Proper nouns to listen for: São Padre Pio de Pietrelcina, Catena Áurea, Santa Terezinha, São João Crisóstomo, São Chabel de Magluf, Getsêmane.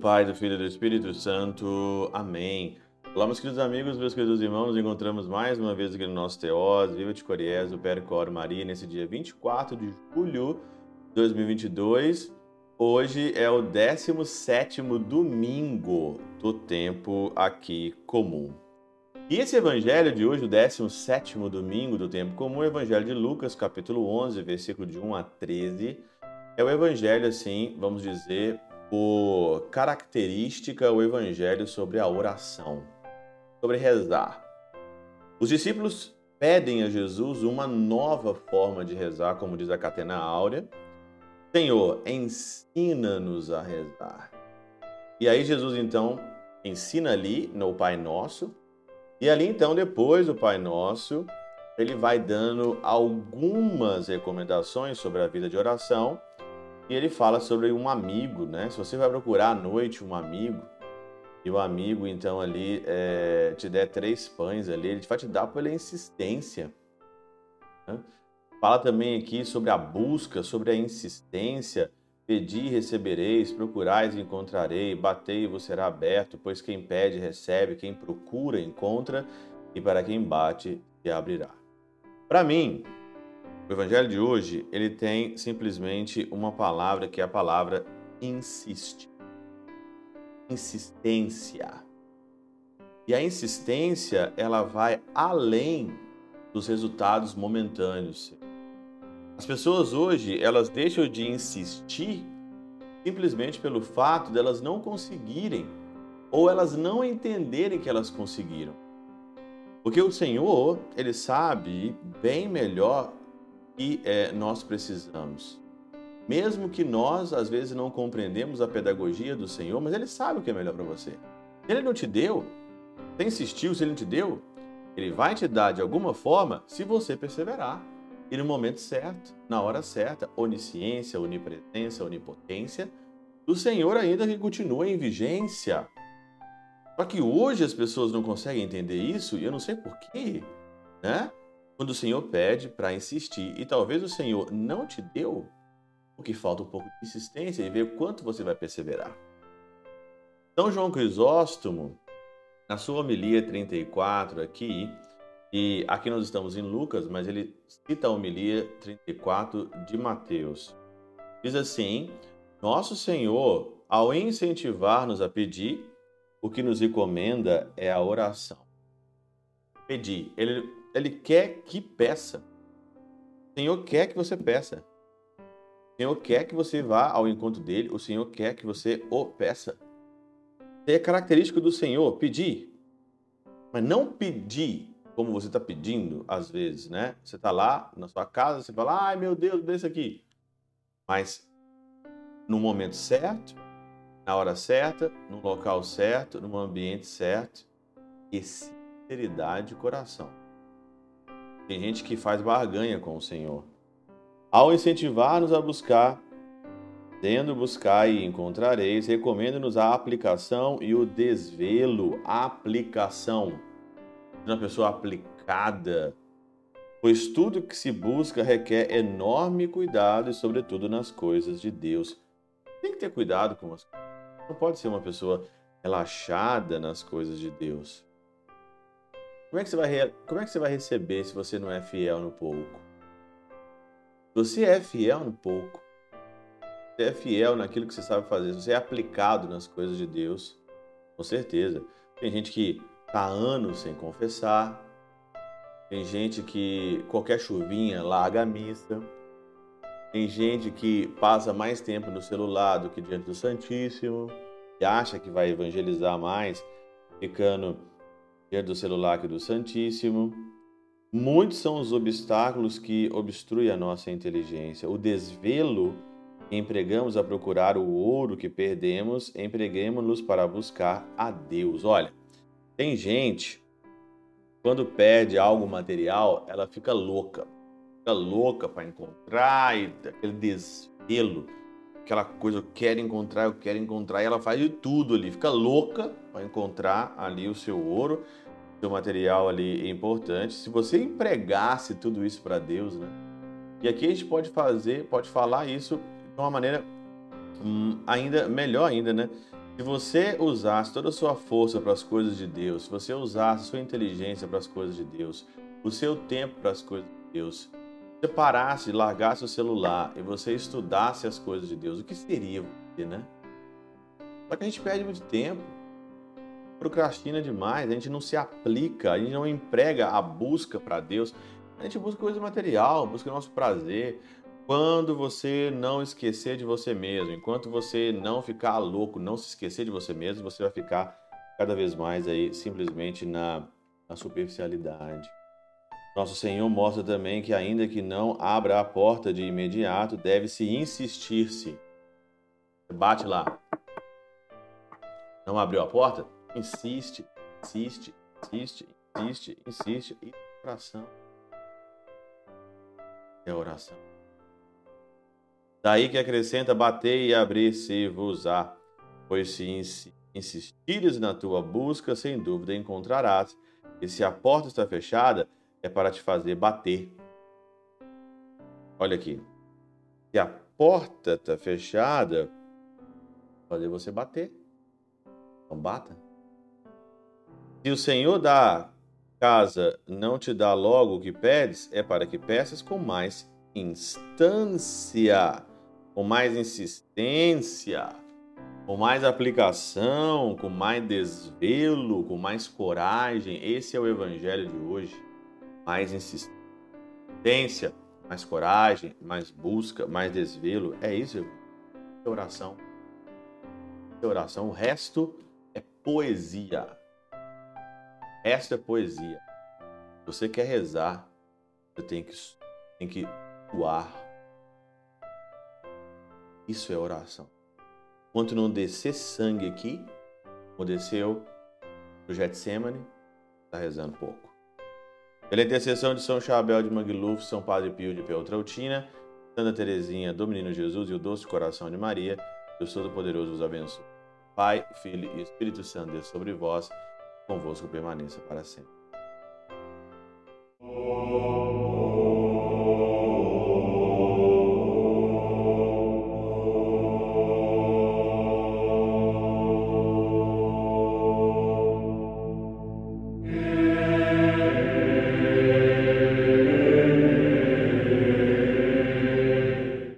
Pai, do Filho e do Espírito Santo. Amém. Olá, meus queridos amigos, meus queridos irmãos, nos encontramos mais uma vez aqui no nosso Teós, Viva de Coriés, o Percor Maria, nesse dia 24 de julho de 2022. Hoje é o 17º domingo do tempo aqui comum. E esse evangelho de hoje, o 17º domingo do tempo comum, é o evangelho de Lucas, capítulo 11, versículo de 1 a 13. É o evangelho, assim, vamos dizer, por característica, o evangelho sobre a oração, sobre rezar. Os discípulos pedem a Jesus uma nova forma de rezar, como diz a Catena Áurea. Senhor, ensina-nos a rezar. E aí Jesus, então, ensina ali no Pai Nosso. E ali, então, depois do Pai Nosso, ele vai dando algumas recomendações sobre a vida de oração. E ele fala sobre um amigo, né? Se você vai procurar à noite um amigo, e o amigo, então, ali te der 3 pães ali, ele vai te dar pela insistência. Né? Fala também aqui sobre a busca, sobre a insistência. Pedi e recebereis, procurais e encontrarei, batei e vos será aberto, pois quem pede recebe, quem procura encontra, e para quem bate se abrirá. Para mim, o evangelho de hoje, ele tem simplesmente uma palavra, que é a palavra insiste. Insistência. E a insistência, ela vai além dos resultados momentâneos. As pessoas hoje, elas deixam de insistir simplesmente pelo fato de elas não conseguirem, ou elas não entenderem que elas conseguiram. Porque o Senhor, ele sabe bem melhor que nós precisamos. Mesmo que nós, às vezes, não compreendemos a pedagogia do Senhor, mas ele sabe o que é melhor para você. Se ele não te deu, você insistiu, se ele não te deu, ele vai te dar de alguma forma, se você perseverar. E no momento certo, na hora certa, onisciência, onipresença, onipotência do Senhor ainda que continua em vigência. Só que hoje as pessoas não conseguem entender isso, e eu não sei porquê, né? Quando o Senhor pede para insistir, e talvez o Senhor não te deu, porque falta um pouco de insistência, e ver o quanto você vai perseverar. São João Crisóstomo, na sua homilia 34 aqui, e aqui nós estamos em Lucas, mas ele cita a homilia 34 de Mateus. Diz assim: Nosso Senhor, ao incentivar-nos a pedir, o que nos recomenda é a oração. Pedir, Ele quer que peça. O Senhor quer que você peça. O Senhor quer que você vá ao encontro dele. O Senhor quer que você o peça. É característico do Senhor pedir. Mas não pedir como você está pedindo, às vezes, né? Você está lá na sua casa, você fala, ai meu Deus, dê isso aqui. Mas no momento certo, na hora certa, no local certo, no ambiente certo, e sinceridade de coração. Tem gente que faz barganha com o Senhor. Ao incentivar-nos a buscar, tendo buscar e encontrareis, recomendo-nos a aplicação e o desvelo. A aplicação. Uma pessoa aplicada. Pois tudo que se busca requer enorme cuidado, e sobretudo nas coisas de Deus. Tem que ter cuidado com as coisas. Não pode ser uma pessoa relaxada nas coisas de Deus. Como é que você vai receber se você não é fiel no pouco? Se você é fiel no pouco, você é fiel naquilo que você sabe fazer, se você é aplicado nas coisas de Deus, com certeza. Tem gente que está anos sem confessar, tem gente que qualquer chuvinha larga a missa, tem gente que passa mais tempo no celular do que diante do Santíssimo, e acha que vai evangelizar mais ficando do celular e do Santíssimo. Muitos são os obstáculos que obstruem a nossa inteligência. O desvelo que empregamos a procurar o ouro que perdemos, empreguemos-nos para buscar a Deus. Olha, tem gente, quando perde algo material, ela fica louca. Fica louca para encontrar, e aquele desvelo, aquela coisa, eu quero encontrar, e ela faz de tudo ali, fica louca para encontrar ali o seu ouro, o seu material ali importante. Se você empregasse tudo isso para Deus, né? E aqui a gente pode falar isso de uma maneira ainda melhor, né? Se você usasse toda a sua força para as coisas de Deus, se você usasse a sua inteligência para as coisas de Deus, o seu tempo para as coisas de Deus, se você parasse, largasse o celular e você estudasse as coisas de Deus, o que seria você, né? Só que a gente perde muito tempo, procrastina demais, a gente não se aplica, a gente não emprega a busca para Deus, a gente busca coisa material, busca o nosso prazer. Quando você não esquecer de você mesmo, enquanto você não ficar louco, não se esquecer de você mesmo, você vai ficar cada vez mais aí simplesmente na superficialidade. Nosso Senhor mostra também que ainda que não abra a porta de imediato, deve-se insistir-se. Bate lá. Não abriu a porta? Insiste, insiste, insiste, insiste, insiste. E oração. É oração. Daí que acrescenta, batei e abrir-se-vos-á, pois se insistires na tua busca, sem dúvida encontrarás, e se a porta está fechada, é para te fazer bater. Olha aqui, se a porta está fechada, fazer você bater, então bata. Se o Senhor da casa não te dá logo o que pedes, é para que peças com mais instância. Com mais insistência, com mais aplicação, com mais desvelo, com mais coragem. Esse é o evangelho de hoje. Mais insistência, mais coragem, mais busca, mais desvelo. É isso, é oração. É oração. O resto é poesia. O resto é poesia. Se você quer rezar, você tem que suar. Isso é oração. Enquanto não descer sangue aqui, como desceu no Getsêmane, está rezando pouco. Pela intercessão de São Chabel de Magluf, São Padre Pio de Pietrelcina, Santa Terezinha do Menino Jesus e o Doce Coração de Maria, Deus Todo-Poderoso vos abençoe. Pai, Filho e Espírito Santo, Deus sobre vós, convosco permaneça para sempre.